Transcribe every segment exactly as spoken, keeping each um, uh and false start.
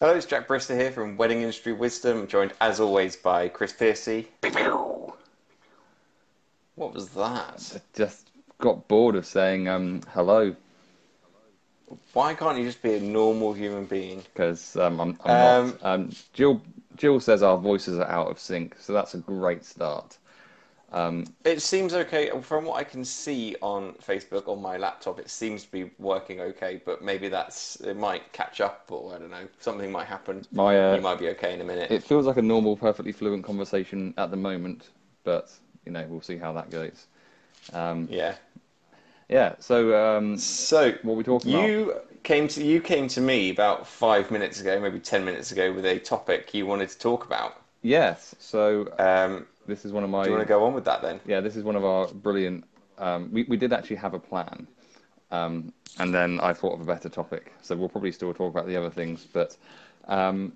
Hello, it's Jack Brister here from Wedding Industry Wisdom, joined as always by Chris Piercy. What was that? I just got bored of saying um, hello. Why can't you just be a normal human being? Because um, I'm, I'm um, not. Um, Jill, Jill says our voices are out of sync, so that's a great start. Um, it seems okay. From what I can see on Facebook, on my laptop, it seems to be working okay, but maybe that's, it might catch up, or I don't know, something might happen. My, uh, you might be okay in a minute. It feels like a normal, perfectly fluent conversation at the moment, but, you know, we'll see how that goes. Um, yeah. Yeah, so, um, so what are we talking about? You came to, you came to me about five minutes ago, maybe ten minutes ago, with a topic you wanted to talk about. Yes, so... Um, This is one of my. Do you want to go on with that then? Yeah, this is one of our brilliant. Um, we we did actually have a plan, um, and then I thought of a better topic. So we'll probably still talk about the other things, but um,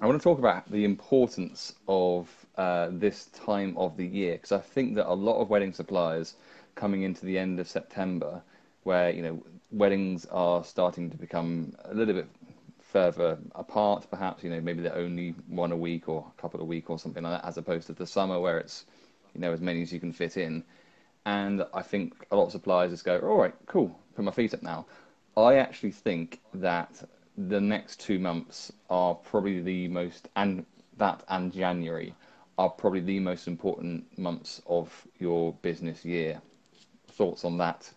I want to talk about the importance of uh, this time of the year, because I think that a lot of wedding suppliers coming into the end of September, where you know weddings are starting to become a little bit further apart, perhaps, you know, maybe they're only one a week or a couple a week or something like that, as opposed to the summer where it's, you know, as many as you can fit in. And I think a lot of suppliers just go, all right, cool, put my feet up now. I actually think that the next two months are probably the most, and that and January are probably the most important months of your business year. Thoughts on that?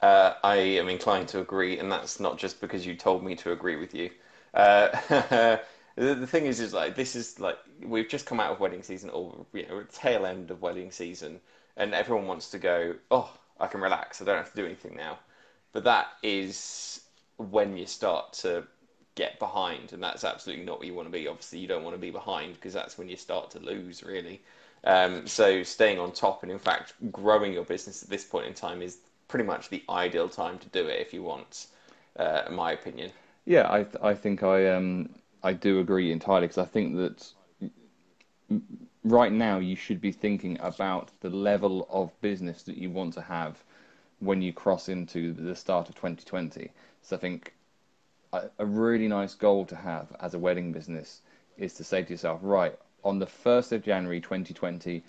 Uh, I am inclined to agree, and that's not just because you told me to agree with you. Uh, the, the thing is, is like this is like we've just come out of wedding season, or you know, tail end of wedding season, and everyone wants to go, oh, I can relax, I don't have to do anything now. But that is when you start to get behind, and that's absolutely not what you want to be. Obviously, you don't want to be behind because that's when you start to lose, really. Um, so staying on top, and in fact, growing your business at this point in time is pretty much the ideal time to do it if you want, uh, in my opinion. Yeah, I th I think I um I do agree entirely, because I think that right now you should be thinking about the level of business that you want to have when you cross into the start of twenty twenty. So I think a, a really nice goal to have as a wedding business is to say to yourself, right, on the first of January twenty twenty.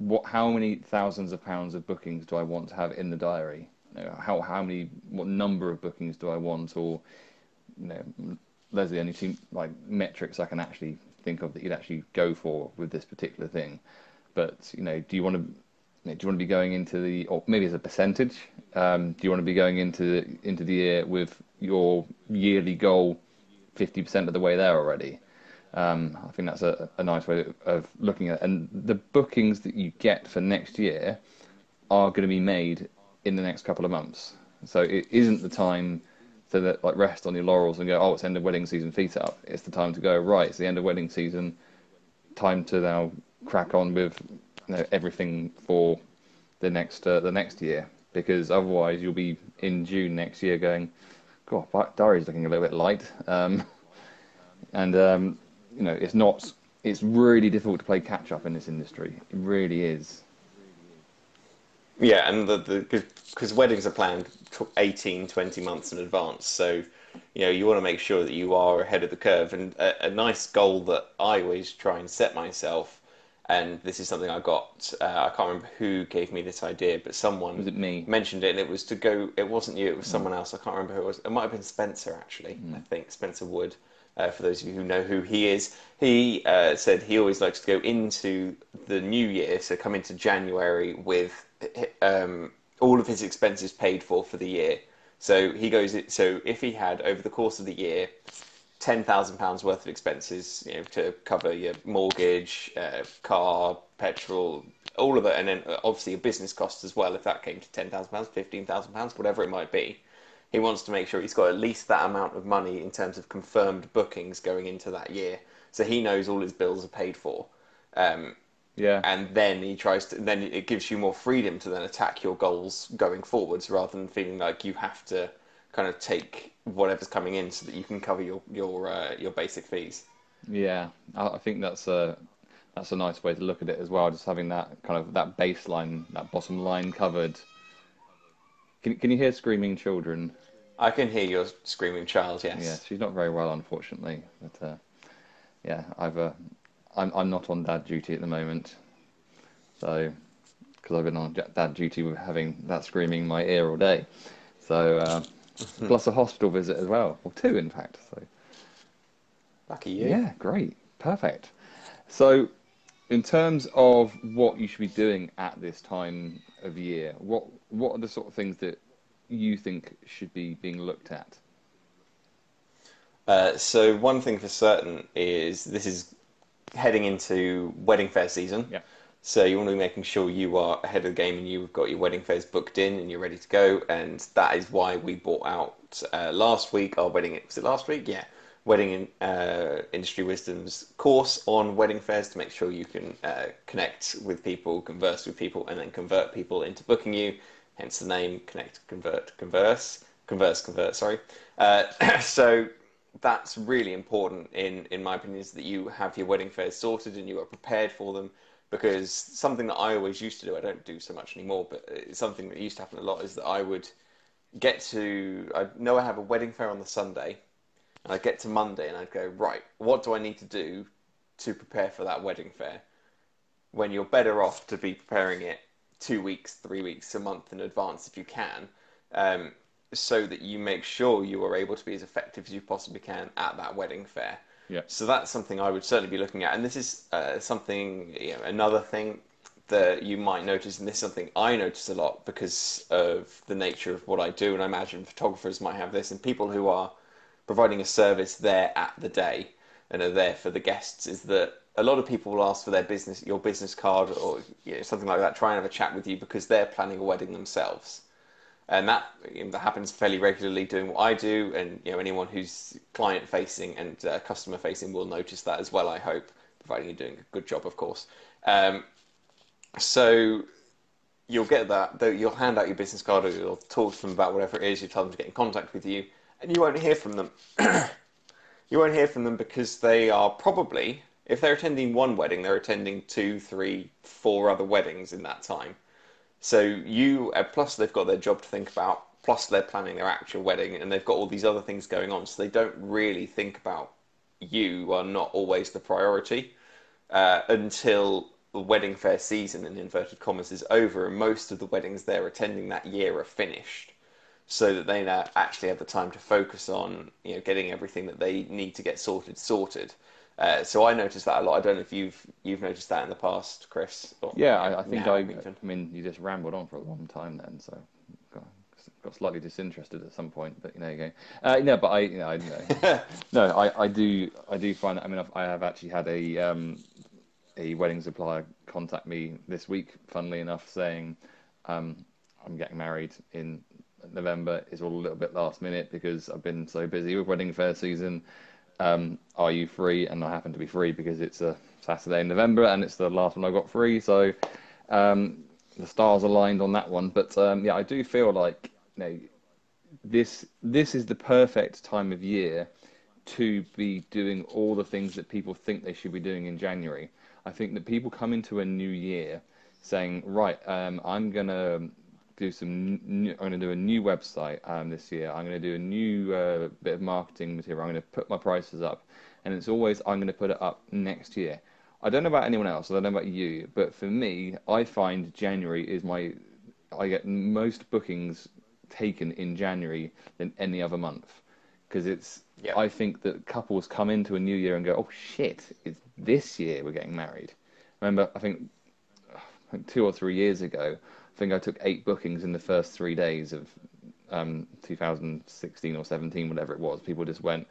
What, how many thousands of pounds of bookings do I want to have in the diary? You know, how how many, what number of bookings do I want? Or, you know, those are the only two like metrics I can actually think of that you'd actually go for with this particular thing. But you know, do you want to do you want to be going into the, or maybe as a percentage? Um, do you want to be going into into the year with your yearly goal fifty percent of the way there already? Um, I think that's a, a nice way of looking at it. And the bookings that you get for next year are going to be made in the next couple of months. So it isn't the time to let, like rest on your laurels and go, oh, it's end of wedding season, feet up. It's the time to go, right, it's the end of wedding season, time to now crack on with you know, everything for the next uh, the next year. Because otherwise you'll be in June next year going, God, my diary's looking a little bit light. Um, and... Um, You know, it's not, it's really difficult to play catch up in this industry. It really is. Yeah, and the, the, because weddings are planned eighteen, twenty months in advance. So, you know, you want to make sure that you are ahead of the curve. And a, a nice goal that I always try and set myself, and this is something I got, uh, I can't remember who gave me this idea, but someone was it me? mentioned it, and it was to go, it wasn't you, it was someone else, I can't remember who it was. It might have been Spencer, actually, mm. I think, Spencer Wood. Uh, for those of you who know who he is, he uh, said he always likes to go into the new year, so come into January with um, all of his expenses paid for for the year. So he goes, so if he had over the course of the year ten thousand pounds worth of expenses, you know, to cover your mortgage, uh, car, petrol, all of it, and then obviously your business costs as well. If that came to ten thousand pounds, fifteen thousand pounds, whatever it might be. He wants to make sure he's got at least that amount of money in terms of confirmed bookings going into that year, so he knows all his bills are paid for. Um, yeah. And then he tries to. Then it gives you more freedom to then attack your goals going forwards, rather than feeling like you have to kind of take whatever's coming in so that you can cover your your uh, your basic fees. Yeah, I think that's a that's a nice way to look at it as well. Just having that kind of that baseline, that bottom line covered. Can, can you hear screaming children? I can hear your screaming child. Yes. Yeah, she's not very well, unfortunately. But uh, yeah, I've uh, I'm I'm not on dad duty at the moment, so because I've been on dad duty with having that screaming in my ear all day, so uh, plus a hospital visit as well, or two in fact. So lucky you. Yeah, great, perfect. So, in terms of what you should be doing at this time of year, what what are the sort of things that you think should be being looked at? Uh, so one thing for certain is this is heading into wedding fair season. Yeah. So you want to be making sure you are ahead of the game and you've got your wedding fairs booked in and you're ready to go. And that is why we bought out uh, last week our wedding. Was it last week? Yeah. Wedding uh, Industry Wisdom's course on wedding fairs to make sure you can uh, connect with people, converse with people, and then convert people into booking you, hence the name Connect, Convert, Converse. Converse, Convert, sorry. Uh, so that's really important, in, in my opinion, is that you have your wedding fairs sorted and you are prepared for them, because something that I always used to do, I don't do so much anymore, but it's something that used to happen a lot, is that I would get to, I know I have a wedding fair on the Sunday, and I'd get to Monday and I'd go, right, what do I need to do to prepare for that wedding fair? When you're better off to be preparing it two weeks, three weeks, a month in advance if you can, um, so that you make sure you are able to be as effective as you possibly can at that wedding fair. Yeah. So that's something I would certainly be looking at. And this is uh, something, you know, another thing that you might notice, and this is something I notice a lot because of the nature of what I do, and I imagine photographers might have this, and people who are providing a service there at the day and are there for the guests, is that a lot of people will ask for their business, your business card or you know, something like that, try and have a chat with you because they're planning a wedding themselves. And that, you know, that happens fairly regularly doing what I do, and you know, anyone who's client facing and uh, customer facing will notice that as well, I hope, providing you're doing a good job, of course. Um, so you'll get that, though, you'll hand out your business card or you'll talk to them about whatever it is, you tell them to get in contact with you, and you won't hear from them. You won't hear from them because they are probably, if they're attending one wedding, they're attending two, three, four other weddings in that time. So you, plus they've got their job to think about, plus they're planning their actual wedding, and they've got all these other things going on, so they don't really think about you are not always the priority uh, until the wedding fair season, in inverted commas, is over, and most of the weddings they're attending that year are finished, so that they now actually have the time to focus on, you know, getting everything that they need to get sorted, sorted. Uh, so I noticed that a lot. I don't know if you've you've noticed that in the past, Chris. Or, yeah, I, I think now, I. Even. I mean, you just rambled on for a long time then, so got, got slightly disinterested at some point. But you know, you go. Uh, no, but I, you know, I know. no, I, I do, I do find that. I mean, I've, I have actually had a um, a wedding supplier contact me this week, funnily enough, saying um, I'm getting married in November, is all a little bit last minute because I've been so busy with wedding fair season. Um, are you free? And I happen to be free because it's a Saturday in November and it's the last one I got free. So um, the stars aligned on that one. But um, yeah, I do feel like, you know, this this is the perfect time of year to be doing all the things that people think they should be doing in January. I think that people come into a new year saying, right, um, I'm gonna. do some new, I'm going to do a new website um, this year. I'm going to do a new uh, bit of marketing material. I'm going to put my prices up, and it's always I'm going to put it up next year. I don't know about anyone else. I don't know about you, but for me, I find January is my I get most bookings taken in January than any other month, because it's yep. I think that couples come into a new year and go, oh shit, it's this year we're getting married. Remember, I think, I think two or three years ago, I think I took eight bookings in the first three days of um, two thousand sixteen or seventeen, whatever it was. People just went,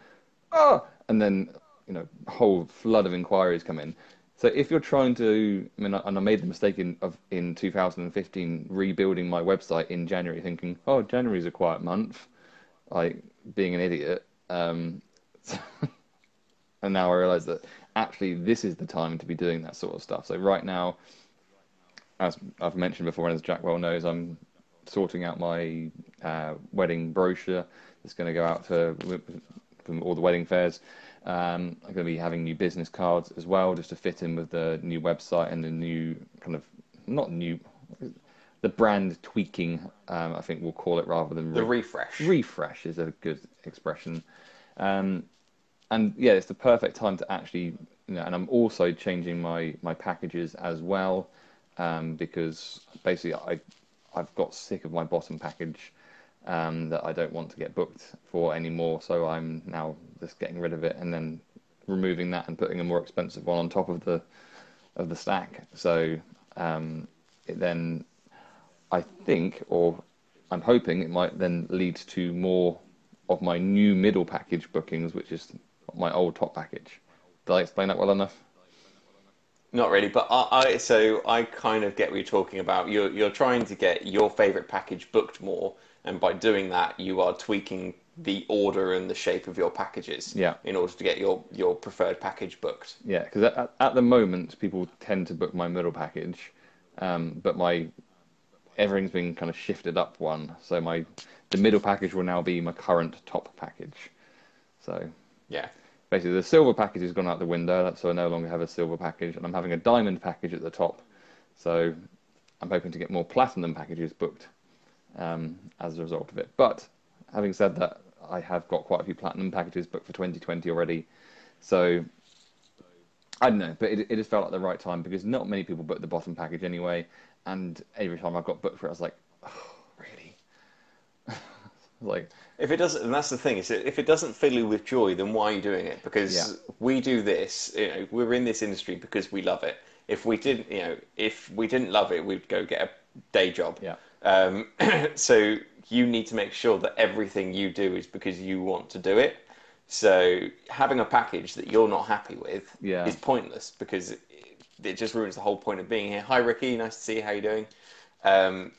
oh, and then, you know, a whole flood of inquiries come in. So if you're trying to, I mean, and I made the mistake in, of, in two thousand fifteen rebuilding my website in January, thinking, oh, January's a quiet month, like being an idiot. Um, so, and now I realise that actually this is the time to be doing that sort of stuff. So right now, as I've mentioned before, and as Jack well knows, I'm sorting out my uh, wedding brochure that's going to go out to from all the wedding fairs. Um, I'm going to be having new business cards as well, just to fit in with the new website and the new kind of, not new, the brand tweaking, um, I think we'll call it, rather than... Re- the refresh. Refresh is a good expression. Um, and yeah, it's the perfect time to actually, you know, and I'm also changing my, my packages as well, um, because basically I, I've got sick of my bottom package um, that I don't want to get booked for anymore. So I'm now just getting rid of it and then removing that and putting a more expensive one on top of the of the stack. So um, it then, I think, or I'm hoping it might then lead to more of my new middle package bookings, which is my old top package. Did I explain that well enough? Not really, but I, I so I kind of get what you're talking about. You're you're trying to get your favourite package booked more, and by doing that, you are tweaking the order and the shape of your packages, yeah, in order to get your, your preferred package booked. Yeah, because at, at the moment, people tend to book my middle package, um, but my everything's been kind of shifted up one, so my the middle package will now be my current top package. So yeah. Basically, the silver package has gone out the window, so I no longer have a silver package, and I'm having a diamond package at the top. So I'm hoping to get more platinum packages booked um, as a result of it. But having said that, I have got quite a few platinum packages booked for twenty twenty already. So I don't know, but it, it just felt like the right time because not many people book the bottom package anyway. And every time I got booked for it, I was like, oh, really? Like, if it doesn't, and that's the thing, is if it doesn't fill you with joy, then why are you doing it? Because yeah. we do this, you know, we're in this industry because we love it. If we didn't, you know, if we didn't love it, we'd go get a day job. Yeah. Um, so you need to make sure that everything you do is because you want to do it. So having a package that you're not happy with yeah. is pointless because it, it just ruins the whole point of being here. Hi, Ricky. Nice to see you. How are you doing? Um,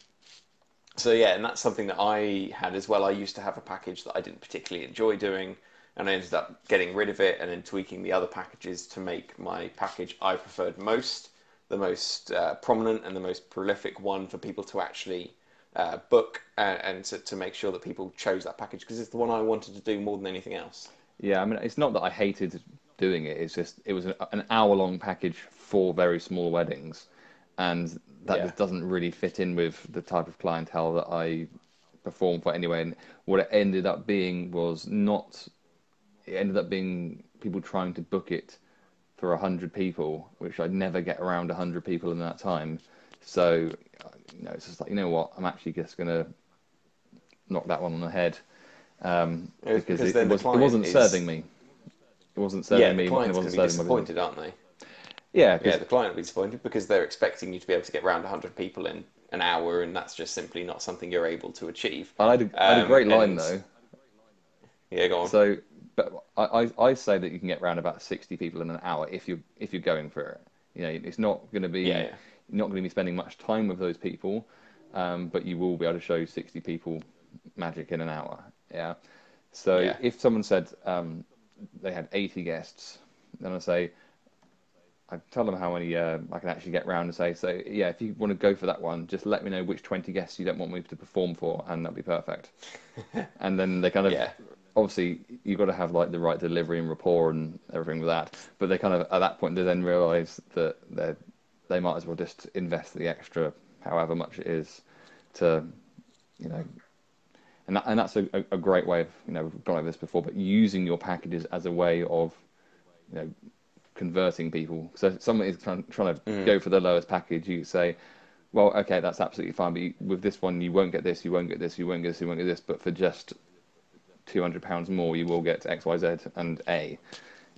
So yeah, and that's something that I had as well. I used to have a package that I didn't particularly enjoy doing, and I ended up getting rid of it and then tweaking the other packages to make my package I preferred most, the most uh, prominent and the most prolific one for people to actually uh, book and, and to, to make sure that people chose that package because it's the one I wanted to do more than anything else. Yeah, I mean, it's not that I hated doing it. It's just it was an, an hour-long package for very small weddings, and that yeah. just doesn't really fit in with the type of clientele that I perform for anyway. And what it ended up being was not, it ended up being people trying to book it for one hundred people, which I'd never get around one hundred people in that time. So, you know, it's just like, you know what, I'm actually just going to knock that one on the head um, because, because it, it, was, the it wasn't is... serving me. It wasn't serving yeah, me. Yeah, the clients going to be disappointed, aren't they? Yeah, yeah, the client will be disappointed because they're expecting you to be able to get around one hundred people in an hour, and that's just simply not something you're able to achieve. I had a, I had a great um, line, and... though. Yeah, go on. So, but I, I say that you can get around about sixty people in an hour if you're, if you're going for it. You know, it's not going to be yeah, yeah. not going to be spending much time with those people, um, but you will be able to show sixty people magic in an hour. Yeah. So yeah. if someone said um, they had eighty guests, then I say... I tell them how many uh, I can actually get round and say, so yeah, if you want to go for that one, just let me know which twenty guests you don't want me to perform for, and that'll be perfect. And then they kind of, yeah. obviously, you've got to have like the right delivery and rapport and everything with that. But they kind of, at that point, they then realise that they they might as well just invest the extra, however much it is, to, you know, and that, and that's a, a great way of, you know, we've gone over this before, but using your packages as a way of, you know, converting people. So if someone is trying, trying to mm. go for the lowest package, you say, well, okay, that's absolutely fine, but you, with this one you won't get this, you won't get this, you won't get this, you won't get this, but for just two hundred pounds more you will get X Y Z and A.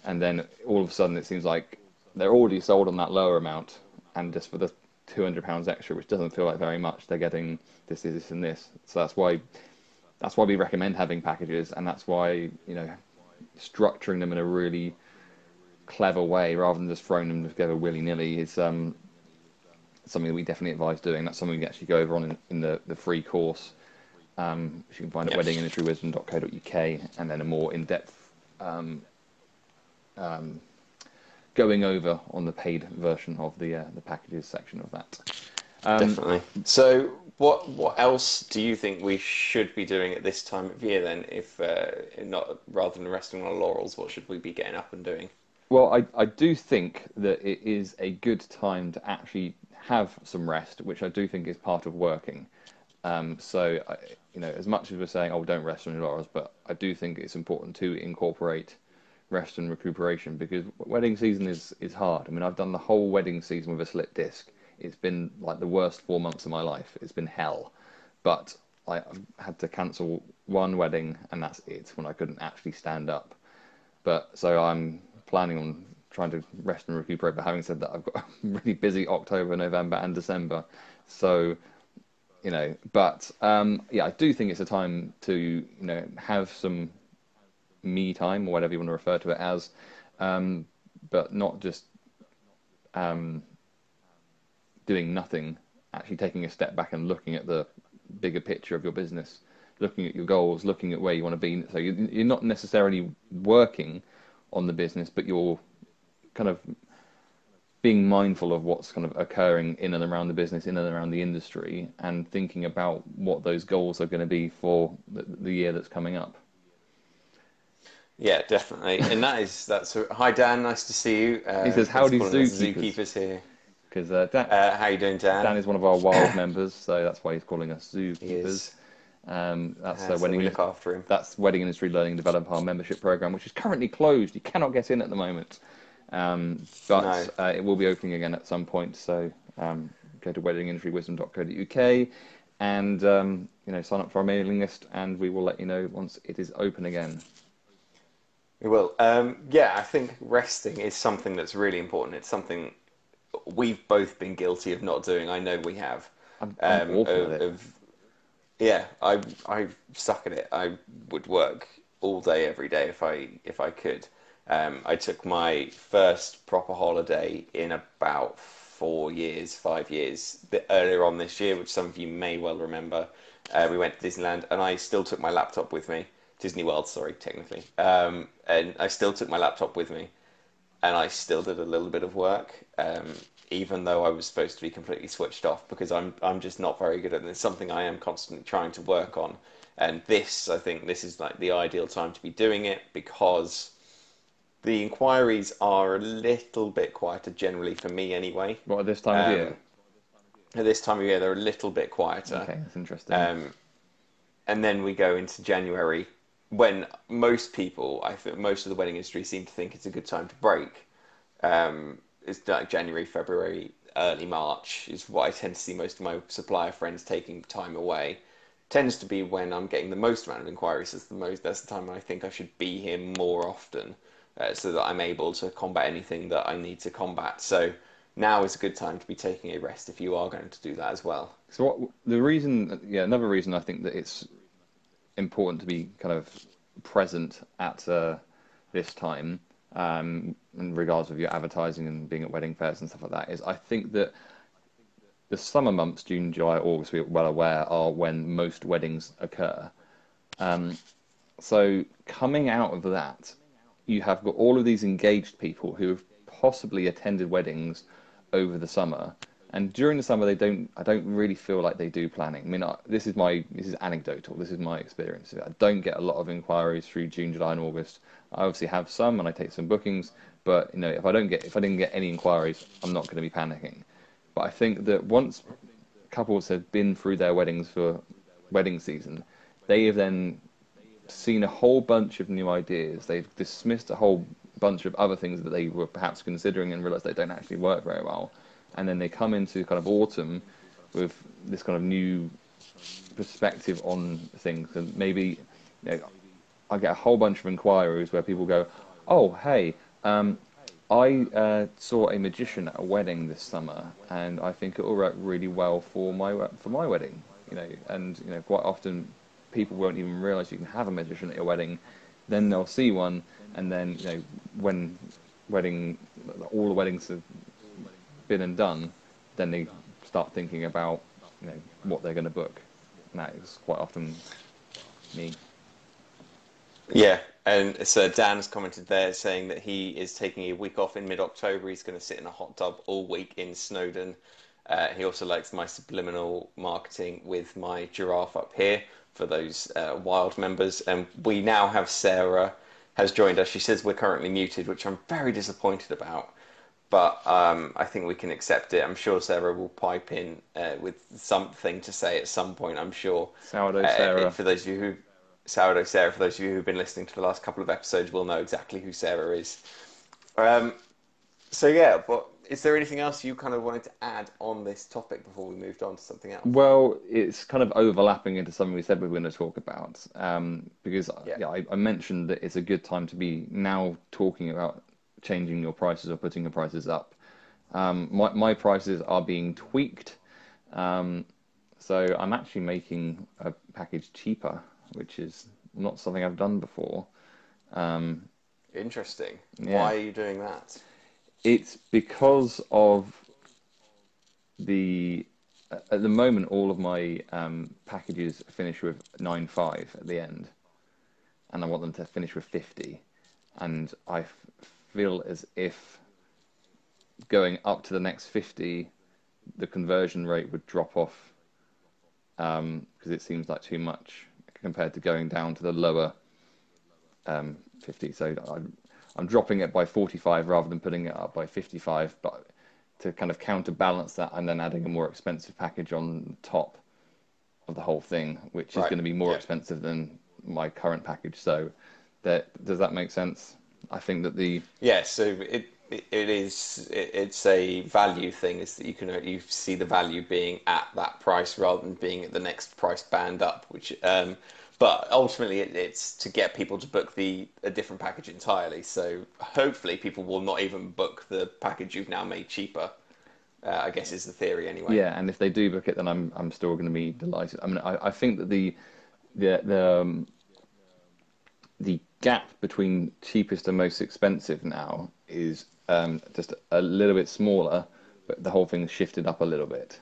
And then all of a sudden it seems like they're already sold on that lower amount, and just for the two hundred pounds extra, which doesn't feel like very much, they're getting this, this and this. So that's why that's why we recommend having packages, and that's why, you know, structuring them in a really clever way rather than just throwing them together willy-nilly is um something that we definitely advise doing. That's something we actually go over on in, in the the free course, um which you can find yep. at wedding industry wisdom dot co dot U K, and then a more in-depth um um going over on the paid version of the uh, the packages section of that. Um, definitely. So what what else do you think we should be doing at this time of year then, if uh, not rather than resting on our laurels? What should we be getting up and doing? Well, I, I do think that it is a good time to actually have some rest, which I do think is part of working. Um, so, I, you know, as much as we're saying, oh, don't rest on your laurels, but I do think it's important to incorporate rest and recuperation, because wedding season is, is hard. I mean, I've done the whole wedding season with a slipped disc. It's been like the worst four months of my life. It's been hell. But I've had to cancel one wedding, and that's it, when I couldn't actually stand up. But so I'm planning on trying to rest and recuperate. But having said that, I've got a really busy October, November and December. So, you know, but um, yeah, I do think it's a time to, you know, have some me time, or whatever you want to refer to it as, um, but not just um, doing nothing, actually taking a step back and looking at the bigger picture of your business, looking at your goals, looking at where you want to be. So you, you're not necessarily working on the business, but you're kind of being mindful of what's kind of occurring in and around the business, in and around the industry, and thinking about what those goals are going to be for the, the year that's coming up. Yeah, definitely. And that is, that's a, hi Dan, nice to see you. Uh, he says, howdy zookeepers. Zookeepers here. Because uh, Dan, uh, how you doing, Dan? Dan is one of our wild members, so that's why he's calling us zookeepers. Um, that's uh, uh, so wedding. We look after him. That's Wedding Industry Learning and Development, our membership program, which is currently closed. You cannot get in at the moment, um, but no. uh, it will be opening again at some point. So um, go to wedding industry wisdom dot co dot U K and um, you know, sign up for our mailing list, and we will let you know once it is open again. It will. Um, yeah, I think resting is something that's really important. It's something we've both been guilty of not doing. I know we have. I'm, I'm um, awful of, at it. Of, yeah, I I suck at it. I would work all day every day if I if I could. Um, I took my first proper holiday in about four years, five years earlier on this year, which some of you may well remember. Uh, we went to Disneyland, and I still took my laptop with me. Disney World, sorry, technically. Um, and I still took my laptop with me, and I still did a little bit of work, um, even though I was supposed to be completely switched off, because I'm I'm just not very good at it. It's something I am constantly trying to work on. And this, I think, this is like the ideal time to be doing it, because the inquiries are a little bit quieter generally for me anyway. What, at this time um, of year? At this time of year, they're a little bit quieter. Okay, that's interesting. Um, and then we go into January, when most people, I think most of the wedding industry seem to think it's a good time to break. Um, it's like January, February, early March is what I tend to see most of my supplier friends taking time away. Tends to be when I'm getting the most amount of inquiries. It's the most, that's the time when I think I should be here more often, uh, so that I'm able to combat anything that I need to combat. So now is a good time to be taking a rest if you are going to do that as well. So what, the reason, yeah, another reason I think that it's important to be kind of present at uh, this time um, in regards of your advertising and being at wedding fairs and stuff like that is, I think that the summer months, June, July, August, we're well aware, are when most weddings occur. Um, so coming out of that, you have got all of these engaged people who have possibly attended weddings over the summer, and during the summer, they don't. I don't really feel like they do planning. I mean, I, this is my this is anecdotal. This is my experience. I don't get a lot of inquiries through June, July, and August. I obviously have some, and I take some bookings. But you know, if I don't get, if I didn't get any inquiries, I'm not going to be panicking. But I think that once couples have been through their weddings for wedding season, they have then seen a whole bunch of new ideas. They've dismissed a whole bunch of other things that they were perhaps considering and realised they don't actually work very well. And then they come into kind of autumn with this kind of new perspective on things. And maybe, you know, I get a whole bunch of inquiries where people go, oh, hey, um, I uh, saw a magician at a wedding this summer, and I think it will work really well for my for my wedding. You know, and you know, quite often people won't even realise you can have a magician at your wedding. Then they'll see one, and then you know, when wedding, all the weddings have been and done, then they start thinking about, you know, what they're going to book. And that is quite often me. Yeah, and so Dan's commented there saying that he is taking a week off in mid-October. He's going to sit in a hot tub all week in Snowdon. Uh, he also likes my subliminal marketing with my giraffe up here for those uh, wild members. And we now have Sarah has joined us. She says we're currently muted, which I'm very disappointed about. but um, I think we can accept it. I'm sure Sarah will pipe in uh, with something to say at some point, I'm sure. Sourdough Sarah. Uh, for those of you who, Sourdough Sarah, for those of you who've been listening to the last couple of episodes, will know exactly who Sarah is. Um, so yeah, but is there anything else you kind of wanted to add on this topic before we moved on to something else? Well, it's kind of overlapping into something we said we were going to talk about, um, because yeah. Yeah, I, I mentioned that it's a good time to be now talking about changing your prices or putting your prices up. Um, my, my prices are being tweaked. Um, so I'm actually making a package cheaper, which is not something I've done before. Um, Interesting. Yeah. Why are you doing that? It's because of the, at the moment, all of my um, packages finish with nine point five at the end, and I want them to finish with fifty. And I f- feel as if going up to the next fifty, the conversion rate would drop off, because um, it seems like too much compared to going down to the lower um, fifty. So I'm, I'm dropping it by forty-five rather than putting it up by fifty-five, but to kind of counterbalance that, I'm then adding a more expensive package on top of the whole thing, which right. is going to be more yeah. expensive than my current package. So that, does that make sense? I think that the... Yeah, so it it is, it, it's a value thing, is that you can only see the value being at that price rather than being at the next price band up, which... Um, but ultimately, it, it's to get people to book the a different package entirely. So hopefully people will not even book the package you've now made cheaper, uh, I guess is the theory anyway. Yeah, and if they do book it, then I'm I'm still going to be delighted. I mean, I, I think that the the the, um, the gap between cheapest and most expensive now is um, just a little bit smaller, but the whole thing's shifted up a little bit.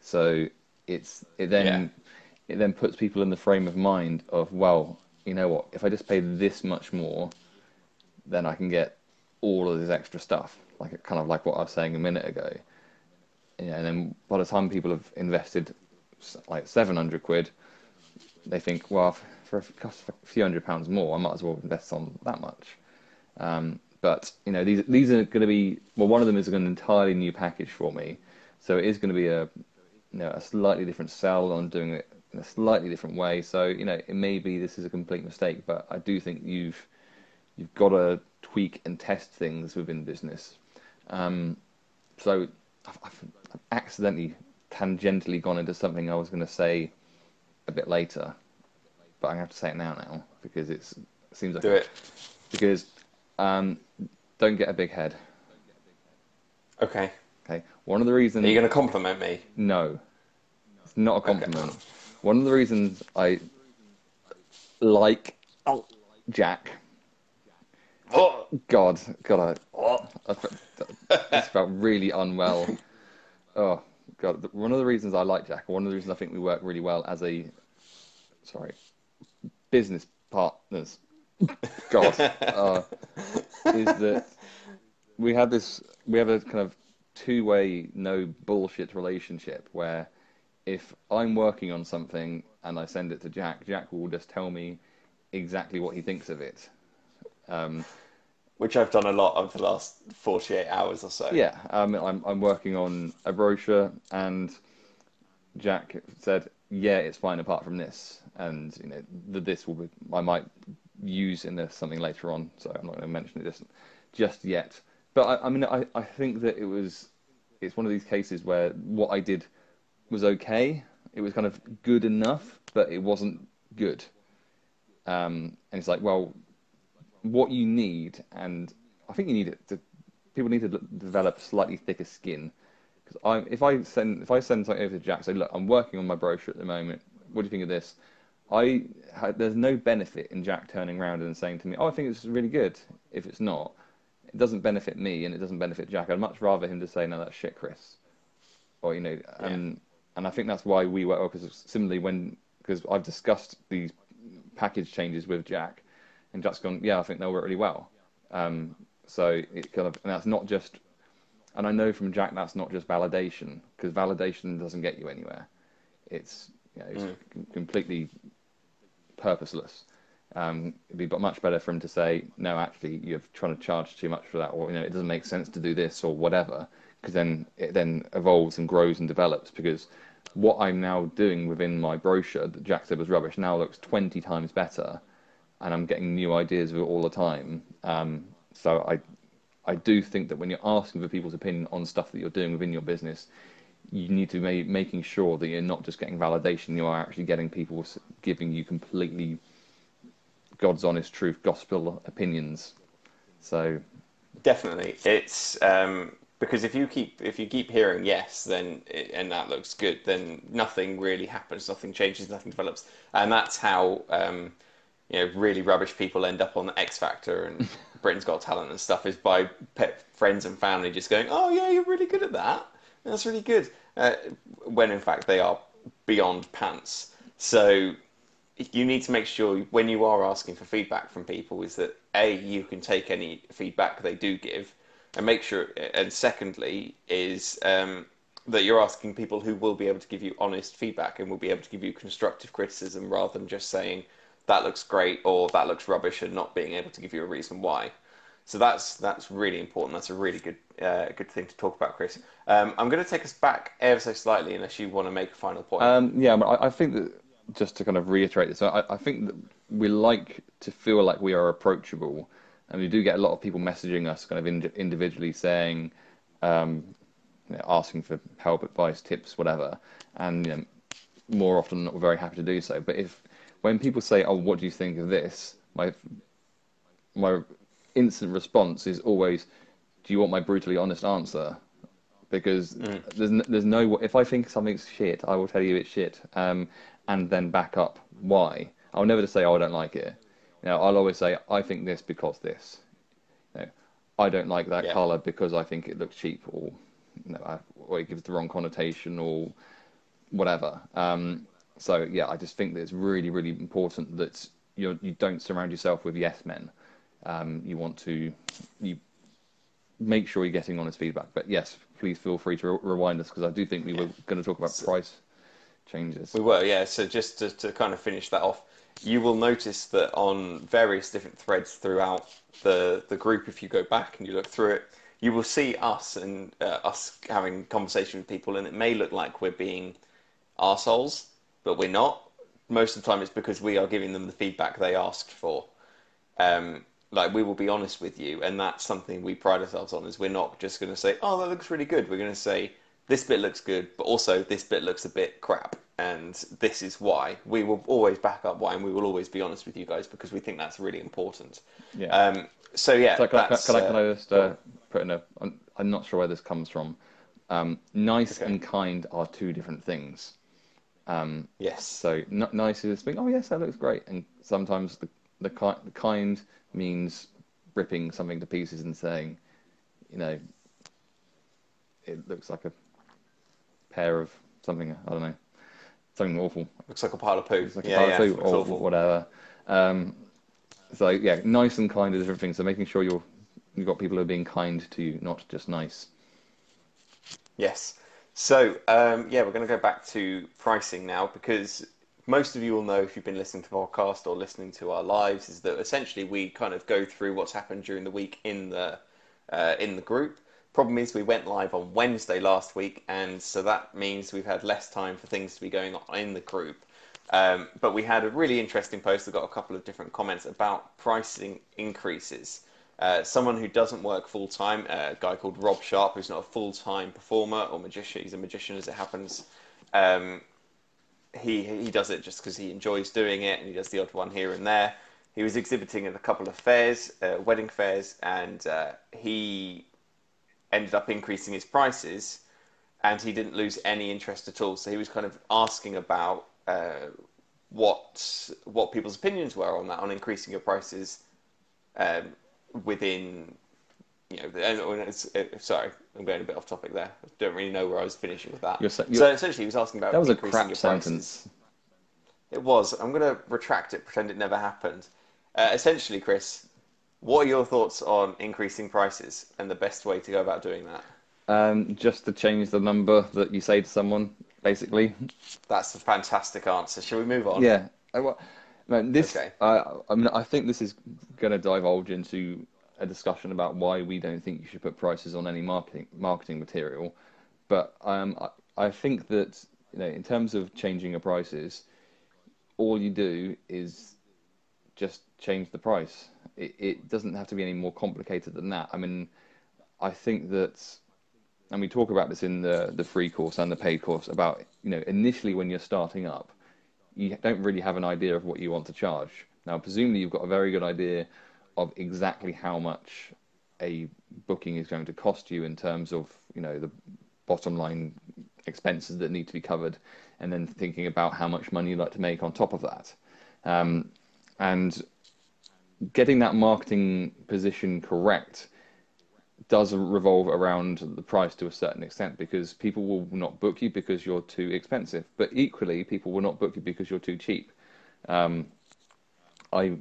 So it's it then... Yeah. It then puts people in the frame of mind of, well, you know what, if I just pay this much more, then I can get all of this extra stuff, like kind of like what I was saying a minute ago. And then by the time people have invested like seven hundred quid, they think, well, for a few hundred pounds more, I might as well invest on that much. Um, but, you know, these these are going to be, well, one of them is an entirely new package for me. So it is going to be a, you know, a slightly different sell on doing it in a slightly different way. So, you know, it may be this is a complete mistake, but I do think you've you've got to tweak and test things within business. Um, so I've, I've accidentally, tangentially gone into something I was going to say a bit later, but I have to say it now now because it's, it seems like... Do it. Because um, don't get a big head. Okay. Okay. One of the reasons... Are you going to compliment me? No. It's not a compliment. Okay. One of the reasons I like oh, Jack. Oh God, God, I, oh, I felt really unwell. Oh God, one of the reasons I like Jack, one of the reasons I think we work really well as a, sorry, business partners. God, uh, is that we have this, we have a kind of two-way, no bullshit relationship where, if I'm working on something and I send it to Jack, Jack will just tell me exactly what he thinks of it. Um, Which I've done a lot over the last forty-eight hours or so. Yeah, um, I'm, I'm working on a brochure and Jack said, yeah, it's fine apart from this. And you know, the, this will be, I might use in this something later on, so I'm not going to mention it just, just yet. But I, I mean, I, I think that it was, it's one of these cases where what I did was okay. It was kind of good enough, but it wasn't good. Um, and it's like, well, what you need, and I think you need it to, people need to develop slightly thicker skin. Because I, if I send, if I send something over to Jack, say, look, I'm working on my brochure at the moment. What do you think of this? I there's no benefit in Jack turning around and saying to me, oh, I think it's really good. If it's not, it doesn't benefit me, and it doesn't benefit Jack. I'd much rather him just say, no, that's shit, Chris. Or you know, yeah. and. And I think that's why we work well, because similarly when, because I've discussed these package changes with Jack, and Jack's gone, yeah, I think they'll work really well. Um, so it kind of, and that's not just, and I know from Jack that's not just validation, because validation doesn't get you anywhere. It's, you know, it's mm. completely purposeless. Um, it'd be much better for him to say, no, actually, you're trying to charge too much for that, or, you know, it doesn't make sense to do this or whatever, because then it then evolves and grows and develops. Because what I'm now doing within my brochure that Jack said was rubbish now looks twenty times better, and I'm getting new ideas of it all the time. Um, so I, I do think that when you're asking for people's opinion on stuff that you're doing within your business, you need to be making sure that you're not just getting validation, you are actually getting people giving you completely God's honest truth, gospel opinions. So definitely, it's um, because if you keep if you keep hearing yes, then it, and that looks good, then nothing really happens, nothing changes, nothing develops, and that's how um, you know, really rubbish people end up on X Factor and Britain's Got Talent and stuff, is by pet friends and family just going, oh yeah, you're really good at that, that's really good, uh, when in fact they are beyond pants. So you need to make sure when you are asking for feedback from people is that A, you can take any feedback they do give, and make sure, and secondly is um, that you're asking people who will be able to give you honest feedback and will be able to give you constructive criticism, rather than just saying that looks great or that looks rubbish and not being able to give you a reason why. So that's that's really important. That's a really good uh, good thing to talk about, Chris. Um, I'm going to take us back ever so slightly unless you want to make a final point. Um, yeah, but I, I think that, just to kind of reiterate this, I, I think that we like to feel like we are approachable, and we do get a lot of people messaging us kind of ind individually saying, um, you know, asking for help, advice, tips, whatever, and you know, more often not we're very happy to do so. But if when people say, oh, what do you think of this? My, my instant response is always, do you want my brutally honest answer? Because mm. there's, no, there's no, if I think something's shit, I will tell you it's shit. Um, and then back up why. I'll never just say, oh, I don't like it. You know, I'll always say, I think this because this. You know, I don't like that yeah. colour because I think it looks cheap, or, you know, I, or it gives the wrong connotation or whatever. Um, so, yeah, I just think that it's really, really important that you're, you don't surround yourself with yes men. Um, you want to you make sure you're getting honest feedback. But, yes, please feel free to re rewind us, because I do think we yeah. were going to talk about so price changes. We were, yeah. So just to, to kind of finish that off, you will notice that on various different threads throughout the the group, if you go back and you look through it, you will see us and uh, us having conversation with people, and it may look like we're being arseholes, but we're not. Most of the time it's because we are giving them the feedback they asked for. Um, like, we will be honest with you, and that's something we pride ourselves on, is we're not just going to say, oh, that looks really good. We're going to say, this bit looks good, but also this bit looks a bit crap, and this is why. We will always back up why, and we will always be honest with you guys, because we think that's really important. Yeah. Um, so, yeah. So can, that's, I, can, uh, I, can I just uh, put in a... I'm, I'm not sure where this comes from. Um, nice okay. and kind are two different things. Um, yes. So n nice is being, oh, yes, that looks great. And sometimes the, the, ki the kind means ripping something to pieces and saying, you know, it looks like a... pair of something, I don't know, something awful. Looks like a pile of poo. Looks like yeah, a pile yeah, of poo or awful. whatever. Um, so yeah, nice and kind is everything. So making sure you're you've got people who are being kind to you, not just nice. Yes. So um, yeah, we're going to go back to pricing now, because most of you will know, if you've been listening to the podcast or listening to our lives, is that essentially we kind of go through what's happened during the week in the uh, in the group. Problem is, we went live on Wednesday last week, and so that means we've had less time for things to be going on in the group. Um, but we had a really interesting post that got a couple of different comments about pricing increases. Uh, someone who doesn't work full-time, uh, a guy called Rob Sharp, who's not a full-time performer or magician, he's a magician as it happens. Um, he, he does it just because he enjoys doing it, and he does the odd one here and there. He was exhibiting at a couple of fairs, uh, wedding fairs, and uh, he... ended up increasing his prices, and he didn't lose any interest at all. So he was kind of asking about uh, what what people's opinions were on that, on increasing your prices um, within, you know, it's, it, sorry, I'm going a bit off topic there. I don't really know where I was finishing with that. You're, you're, so essentially he was asking about that was increasing a crap your sentence. Prices. It was. I'm going to retract it, pretend it never happened. Uh, essentially, Chris, what are your thoughts on increasing prices and the best way to go about doing that? Um, just to change the number that you say to someone, basically. That's a fantastic answer. Shall we move on? Yeah. I, well, Man, this, okay. I, I mean, I think this is going to divulge into a discussion about why we don't think you should put prices on any marketing marketing material. But um, I, I think that, you know, in terms of changing your prices, all you do is just change the price. It, it doesn't have to be any more complicated than that. I mean, I think that, and we talk about this in the, the free course and the paid course, about, you know, initially when you're starting up, you don't really have an idea of what you want to charge. Now, presumably you've got a very good idea of exactly how much a booking is going to cost you in terms of, you know, the bottom line expenses that need to be covered, and then thinking about how much money you'd like to make on top of that. Um, and getting that marketing position correct does revolve around the price to a certain extent, because people will not book you because you're too expensive, but equally people will not book you because you're too cheap. Um, I, you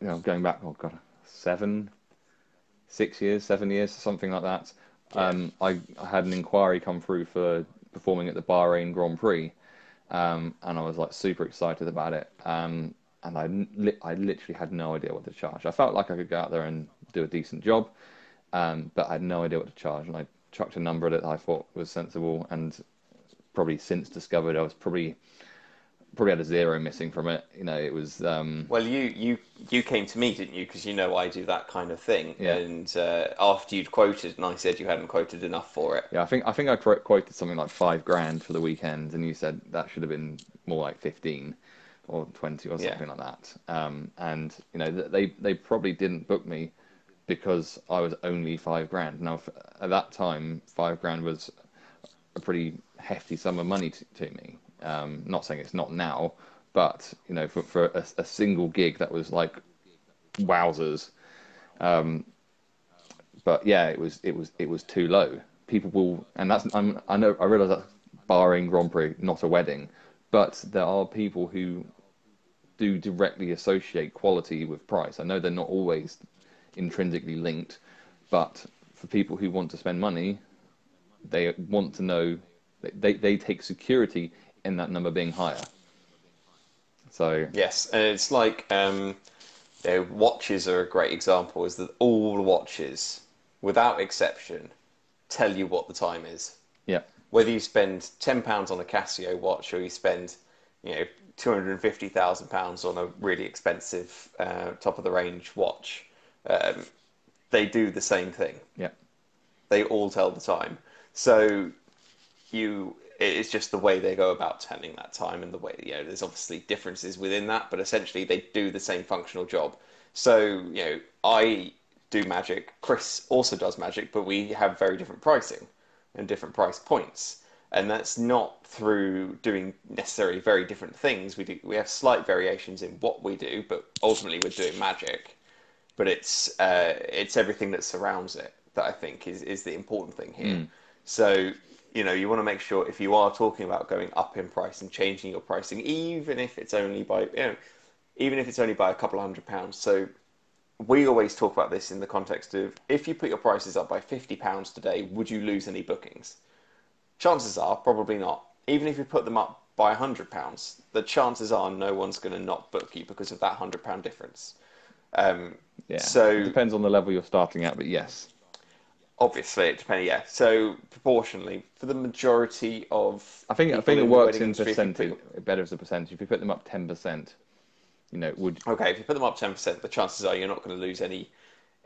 know, going back, oh God, seven, six years, seven years, something like that. Yeah. Um, I, I had an inquiry come through for performing at the Bahrain Grand Prix. Um, and I was like super excited about it. Um, and I, li I literally had no idea what to charge. I felt like I could go out there and do a decent job. Um, but I had no idea what to charge, and I chucked a number at it that I thought was sensible, and probably since discovered I was probably probably had a zero missing from it. You know, it was. Um... Well, you you you came to me, didn't you? Because you know I do that kind of thing. Yeah. And uh, after you'd quoted, and I said you hadn't quoted enough for it. Yeah, I think I think I quoted something like five grand for the weekend, and you said that should have been more like fifteen or twenty or something yeah. like that. Um, and you know they they probably didn't book me because I was only five grand. Now, at that time, five grand was a pretty hefty sum of money to, to me. Um, not saying it's not now, but you know, for, for a, a single gig, that was like wowzers. Um, but yeah, it was it was it was too low. People will, and that's I'm, I know I realise that's Bahrain Grand Prix, not a wedding, but there are people who do directly associate quality with price. I know they're not always intrinsically linked, but for people who want to spend money, they want to know, they, they take security in that number being higher. So yes, and it's like um, you know, watches are a great example, is that all watches without exception tell you what the time is. Yeah. Whether you spend ten pounds on a Casio watch or you spend, you know, two hundred fifty thousand pounds on a really expensive uh, top of the range watch, Um, they do the same thing. Yeah, they all tell the time. So you, it's just the way they go about telling that time, and the way, you know, there's obviously differences within that, but essentially they do the same functional job. So, you know, I do magic. Chris also does magic, but we have very different pricing and different price points, and that's not through doing necessarily very different things. We do, we have slight variations in what we do, but ultimately we're doing magic. But it's uh, it's everything that surrounds it that I think is, is the important thing here. Mm. So, you know, you want to make sure if you are talking about going up in price and changing your pricing, even if it's only by, you know, even if it's only by a couple of hundred pounds. So we always talk about this in the context of, if you put your prices up by fifty pounds today, would you lose any bookings? Chances are probably not. Even if you put them up by one hundred pounds, the chances are no one's going to not book you because of that one hundred pound difference. Um, yeah. So it depends on the level you're starting at, but yes, obviously it depends. Yeah. So proportionally, for the majority of, I think I think it works in percentage. Better as a percentage. If you put them up ten percent, you know, would okay. If you put them up ten percent, the chances are you're not going to lose any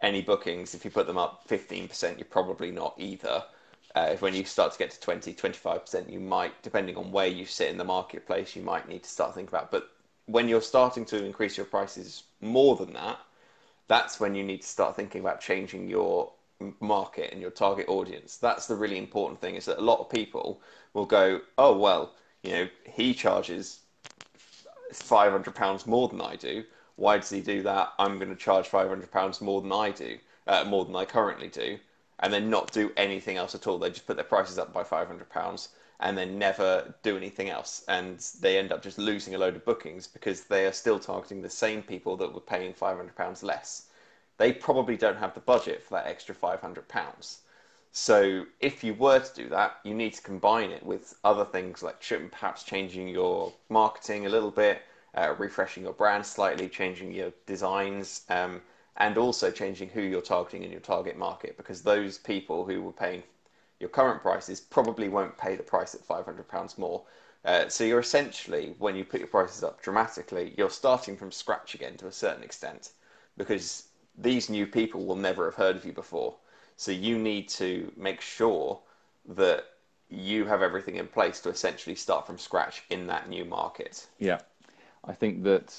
any bookings. If you put them up fifteen percent, you're probably not either. Uh, if when you start to get to twenty, twenty-five percent, you might, depending on where you sit in the marketplace, you might need to start thinking about, but when you're starting to increase your prices more than that, that's when you need to start thinking about changing your market and your target audience. That's the really important thing, is that a lot of people will go, oh, well, you know, he charges five hundred pounds more than I do. Why does he do that? I'm going to charge five hundred pounds more than I do, uh, more than I currently do, and then not do anything else at all. They just put their prices up by five hundred pounds. And then never do anything else, and they end up just losing a load of bookings because they are still targeting the same people that were paying five hundred pounds less. They probably don't have the budget for that extra five hundred pounds. So if you were to do that, you need to combine it with other things like perhaps changing your marketing a little bit, uh, refreshing your brand slightly, changing your designs, um, and also changing who you're targeting in your target market, because those people who were paying your current prices probably won't pay the price at five hundred pounds more. Uh, so you're essentially, when you put your prices up dramatically, you're starting from scratch again to a certain extent, because these new people will never have heard of you before. So you need to make sure that you have everything in place to essentially start from scratch in that new market. Yeah, I think that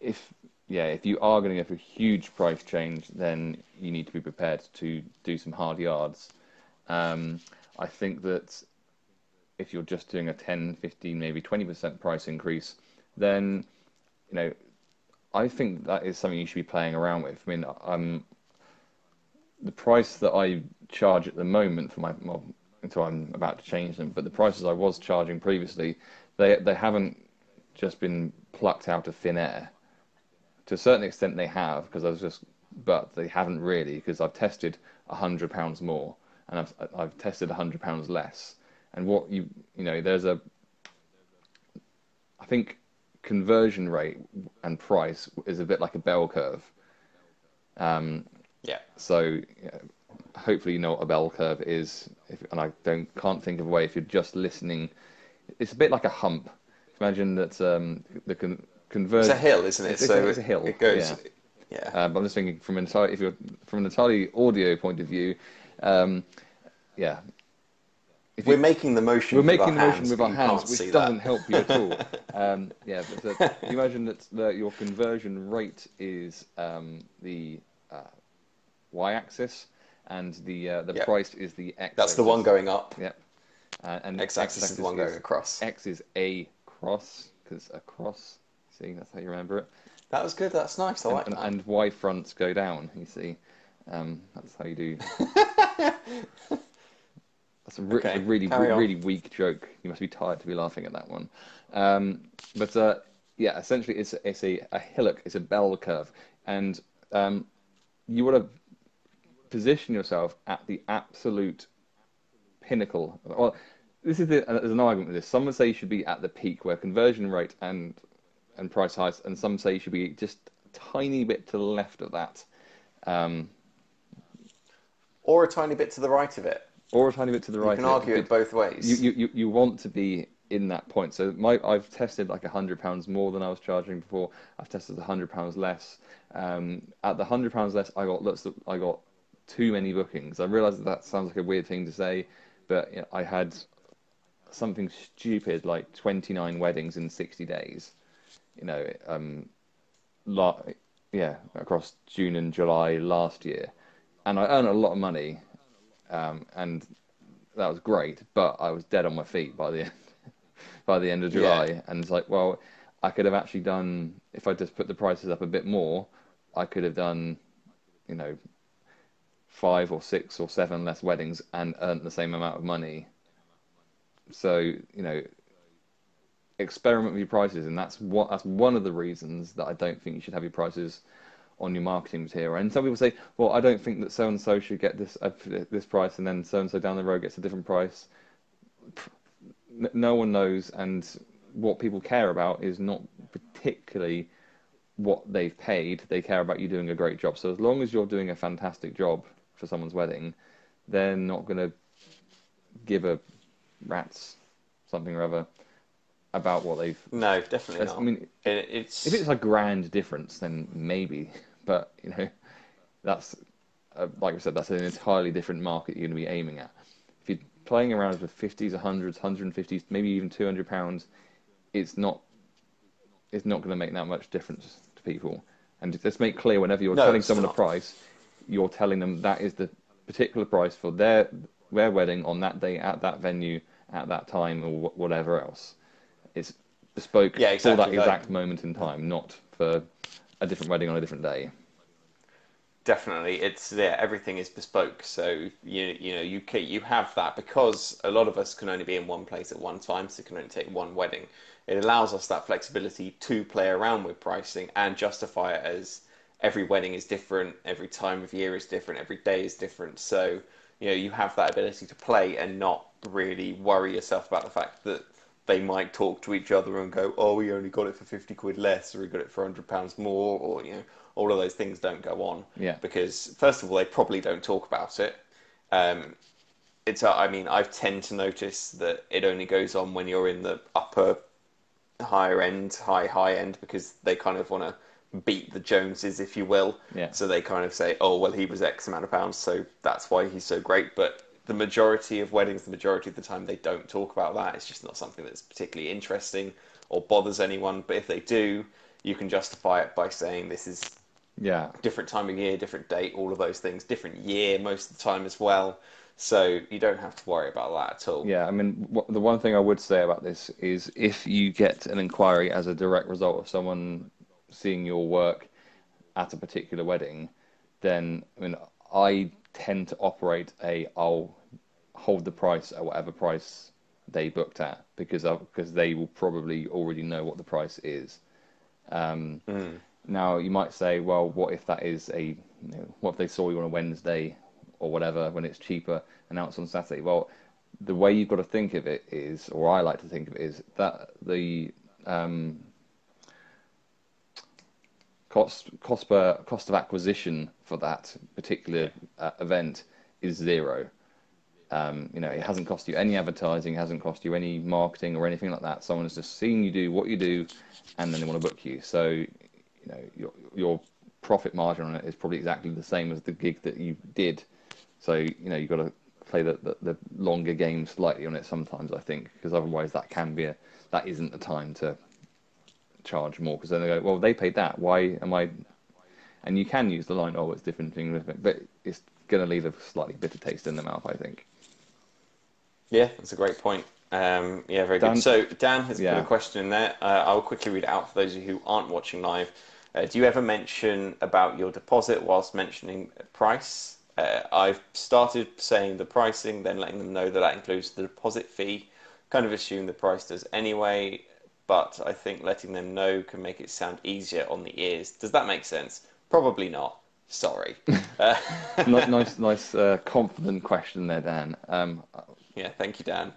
if, yeah, if you are going to go for a huge price change, then you need to be prepared to do some hard yards. Um, I think that if you're just doing a ten, fifteen, maybe twenty percent price increase, then, you know, I think that is something you should be playing around with. I mean, um, the price that I charge at the moment for my, well, until I'm about to change them, but the prices I was charging previously, they they haven't just been plucked out of thin air. To a certain extent they have, because I was just, but they haven't really, because I've tested one hundred pounds more and I've, I've tested one hundred pounds less. And what you, you know, there's a, I think conversion rate and price is a bit like a bell curve. Um, yeah. So you know, hopefully you know what a bell curve is. If, and I don't can't think of a way if you're just listening. It's a bit like a hump. Imagine that um, the con conversion. It's a hill, isn't it? It's, so it's a hill. It goes. Yeah. yeah. Uh, but I'm just thinking from an entirely, if you're from an entirely audio point of view, um, yeah. If we're you, making the motion. We're with making our the hands, motion with our hands, which doesn't that. help you at all. um, yeah, but uh, you imagine that the, your conversion rate is um, the uh, y-axis, and the uh, the yep. price is the x-axis. That's the one going up. Yep. Uh, and x-axis is the one is, going across. X is a cross, because across. See, that's how you remember it. That was good. That's nice. I like and, that. And y fronts go down. You see, um, that's how you do. That's a, re okay, a really, re on. really weak joke. You must be tired to be laughing at that one. Um, but uh, yeah, essentially, it's it's a, a hillock, it's a bell curve, and um, you want to position yourself at the absolute pinnacle. Well, this is the, there's an argument with this. Some would say you should be at the peak, where conversion rate and and price highs, and some say you should be just a tiny bit to the left of that, um, or a tiny bit to the right of it. Or a tiny bit to the right. You can argue it both ways. You, you, you want to be in that point. So my, I've tested like one hundred pounds more than I was charging before. I've tested one hundred pounds less. Um, at the one hundred pounds less, I got lots of, I got too many bookings. I realise that that sounds like a weird thing to say, but you know, I had something stupid like twenty-nine weddings in sixty days. You know, um, la yeah, across June and July last year, and I earned a lot of money. Um, and that was great, but I was dead on my feet by the end, by the end of July. Yeah. And it's like, well, I could have actually done, if I just put the prices up a bit more, I could have done, you know, five or six or seven less weddings and earned the same amount of money. So, you know, experiment with your prices. And that's what, that's one of the reasons that I don't think you should have your prices on your marketing material. And some people say, well, I don't think that so-and-so should get this uh, this price, and then so-and-so down the road gets a different price. No one knows, and what people care about is not particularly what they've paid. They care about you doing a great job. So as long as you're doing a fantastic job for someone's wedding, they're not going to give a rat's something or other about what they've... No, definitely not. I mean, it, it's... if it's a grand difference, then maybe. But, you know, that's, uh, like I said, that's an entirely different market you're going to be aiming at. If you're playing around with fifties, hundreds, a hundred and fifties, maybe even two hundred pounds, it's not, it's not going to make that much difference to people. And just make clear, whenever you're no, telling someone not. a price, you're telling them that is the particular price for their, their wedding on that day, at that venue, at that time, or wh whatever else. It's bespoke yeah, exactly, for that exact like, moment in time, not for a different wedding on a different day. Definitely, it's yeah, everything is bespoke. So you you know you you have that, because a lot of us can only be in one place at one time, so it can only take one wedding. It allows us that flexibility to play around with pricing and justify it as every wedding is different, every time of year is different, every day is different. So you know you have that ability to play and not really worry yourself about the fact that they might talk to each other and go, oh, we only got it for fifty quid less, or we got it for one hundred pounds more, or, you know, all of those things don't go on. Yeah. Because, first of all, they probably don't talk about it. Um, it's, I mean, I tend to notice that it only goes on when you're in the upper, higher end, high, high end, because they kind of want to beat the Joneses, if you will. Yeah. So they kind of say, oh, well, he was X amount of pounds, so that's why he's so great. But the majority of weddings, the majority of the time, they don't talk about that. It's just not something that's particularly interesting or bothers anyone. But if they do, you can justify it by saying this is yeah different time of year, different date, all of those things, different year most of the time as well. So you don't have to worry about that at all. Yeah, I mean, the one thing I would say about this is if you get an inquiry as a direct result of someone seeing your work at a particular wedding, then, I mean, I tend to operate a I'll hold the price at whatever price they booked at, because I, because they will probably already know what the price is. Um, mm. Now, you might say, well, what if that is a, you know, what if they saw you on a Wednesday or whatever, when it's cheaper, and now it's on Saturday? Well, the way you've got to think of it is, or I like to think of it, is that the um, cost cost per cost of acquisition for that particular uh, event is zero. Um, you know, it hasn't cost you any advertising, it hasn't cost you any marketing or anything like that. Someone's just seen you do what you do, and then they want to book you. So, you know, your your profit margin on it is probably exactly the same as the gig that you did. So, you know, you've got to play the, the, the longer game slightly on it sometimes, I think, because otherwise that can be a, that isn't the time to charge more, because then they go, well, they paid that, why am I? And you can use the line, oh, it's different thing, but it's going to leave a slightly bitter taste in the mouth, I think. Yeah, that's a great point. Um, yeah, very Dan, good. So Dan has yeah. put a question in there. Uh, I'll quickly read it out for those of you who aren't watching live. Uh, do you ever mention about your deposit whilst mentioning price? Uh, I've started saying the pricing, then letting them know that that includes the deposit fee. Kind of assume the price does anyway, but I think letting them know can make it sound easier on the ears. Does that make sense? Probably not. Sorry. Uh, nice, nice, uh, confident question there, Dan. Um, yeah, thank you, Dan.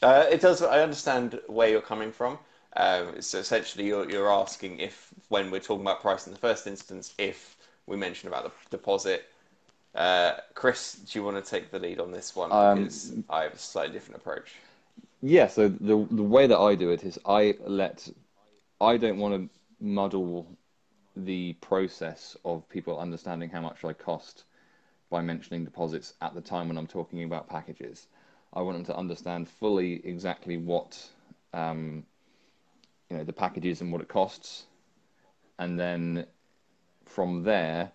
Uh, it does. I understand where you're coming from. Um, so essentially, you're you're asking if, when we're talking about price in the first instance, if we mention about the deposit. Uh, Chris, do you want to take the lead on this one? Because um, I have a slightly different approach. Yeah, so the the way that I do it is I let, I don't want to muddle the process of people understanding how much I cost by mentioning deposits at the time when I'm talking about packages. I want them to understand fully exactly what, um, you know, the package is and what it costs. And then from there,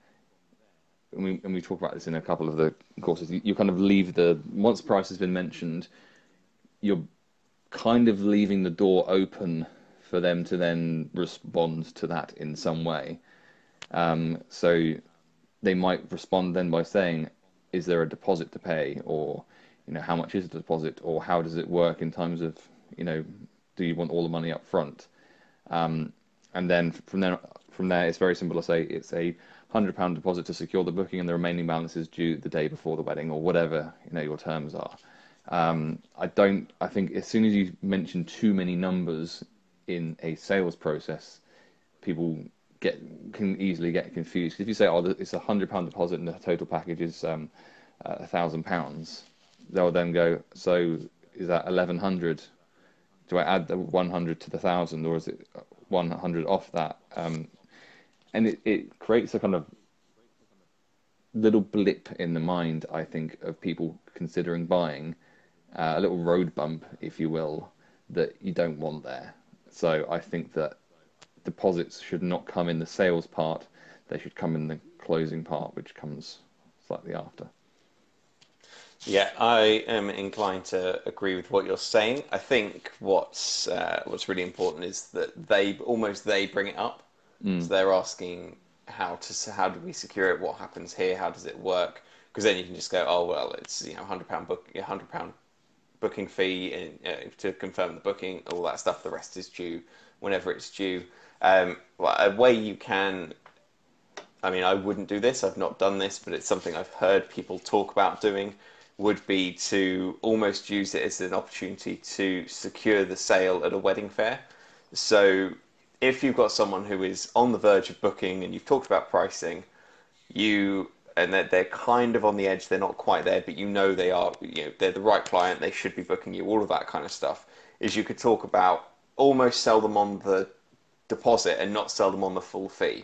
and we, and we talk about this in a couple of the courses, you, you kind of leave the, once price has been mentioned, you're kind of leaving the door open for them to then respond to that in some way. Um, so they might respond then by saying, is there a deposit to pay? Or, you know, how much is the deposit? Or how does it work in terms of, you know, do you want all the money up front? Um, and then from there, from there, it's very simple to say it's a one hundred pound deposit to secure the booking and the remaining balance is due the day before the wedding, or whatever, you know, your terms are. Um, I don't, I think as soon as you mention too many numbers in a sales process, people get can easily get confused. If you say, oh, it's a hundred pound deposit and the total package is um, a thousand pounds, they'll then go, so is that eleven hundred? Do I add the one hundred to the thousand, or is it one hundred off that? Um, and it, it creates a kind of little blip in the mind, I think, of people considering buying, uh, a little road bump, if you will, that you don't want there. So I think that deposits should not come in the sales part. They should come in the closing part, which comes slightly after. Yeah, I am inclined to agree with what you're saying. I think what's uh, what's really important is that they almost they bring it up. Mm. So they're asking how to how do we secure it? What happens here? How does it work? Because then you can just go, oh well, it's, you know, one hundred pound book, one hundred pound. Booking fee and, uh, to confirm the booking, all that stuff. The rest is due whenever it's due. Um, well, a way you can, I mean, I wouldn't do this. I've not done this, but it's something I've heard people talk about doing, would be to almost use it as an opportunity to secure the sale at a wedding fair. So if you've got someone who is on the verge of booking and you've talked about pricing, you and that they're, they're kind of on the edge, they're not quite there, but you know they are, you know, they're the right client, they should be booking you, all of that kind of stuff, is you could talk about almost sell them on the deposit and not sell them on the full fee.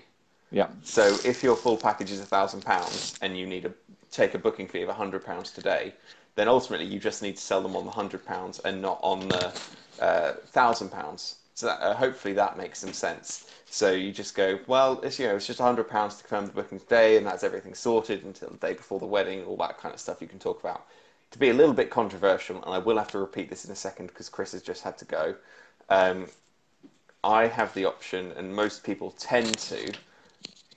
Yeah. So if your full package is a thousand pounds and you need to take a booking fee of a hundred pounds today, then ultimately you just need to sell them on the hundred pounds and not on the uh, thousand pounds. So that, uh, hopefully that makes some sense. So you just go, well, it's, you know, it's just a hundred pounds to confirm the booking today, and that's everything sorted until the day before the wedding, all that kind of stuff you can talk about. To be a little bit controversial, and I will have to repeat this in a second because Chris has just had to go. Um, I have the option, and most people tend to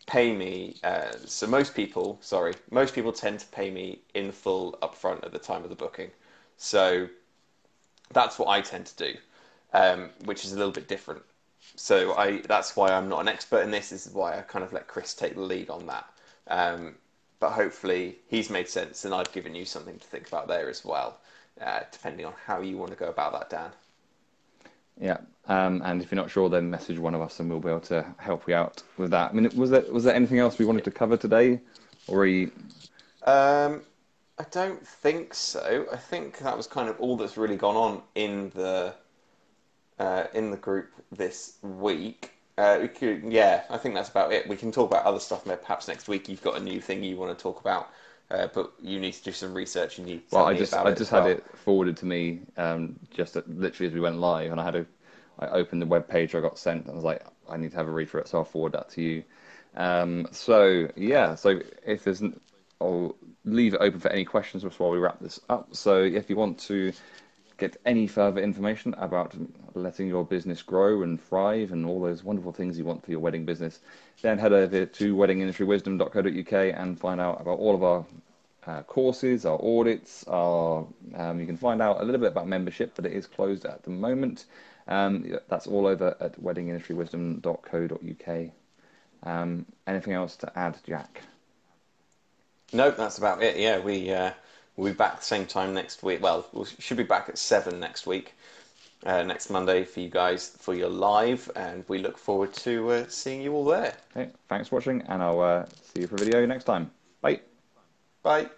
pay me. Uh, so most people, sorry, most people tend to pay me in full upfront at the time of the booking. So that's what I tend to do, um, which is a little bit different. So I, that's why I'm not an expert in this. This is why I kind of let Chris take the lead on that. Um, but hopefully he's made sense, and I've given you something to think about there as well, uh, depending on how you want to go about that, Dan. Yeah, um, and if you're not sure, then message one of us, and we'll be able to help you out with that. I mean, was there was there anything else we wanted to cover today, or are you... Um, I don't think so. I think that was kind of all that's really gone on in the uh, in the group this week. Uh, we could, yeah, I think that's about it. We can talk about other stuff perhaps next week. You've got a new thing you want to talk about. Uh, but you need to do some research. You need. To well, I just I just had well. it forwarded to me um, just at, literally as we went live, and I had a I opened the web page I got sent, and I was like, I need to have a read for it, so I'll forward that to you. Um, so yeah, so if there's, I'll leave it open for any questions while we wrap this up. So if you want to get any further information about letting your business grow and thrive and all those wonderful things you want for your wedding business, then head over to wedding industry wisdom dot co dot U K and find out about all of our uh, courses, our audits. Our, um, you can find out a little bit about membership, but it is closed at the moment. Um, that's all over at wedding industry wisdom dot co dot U K. Um, anything else to add, Jack? No, nope, that's about it. Yeah, we... Uh... We'll be back at the same time next week. Well, we should be back at seven next week, uh, next Monday for you guys, for your live, and we look forward to uh, seeing you all there. Okay, thanks for watching, and I'll uh, see you for a video next time. Bye. Bye.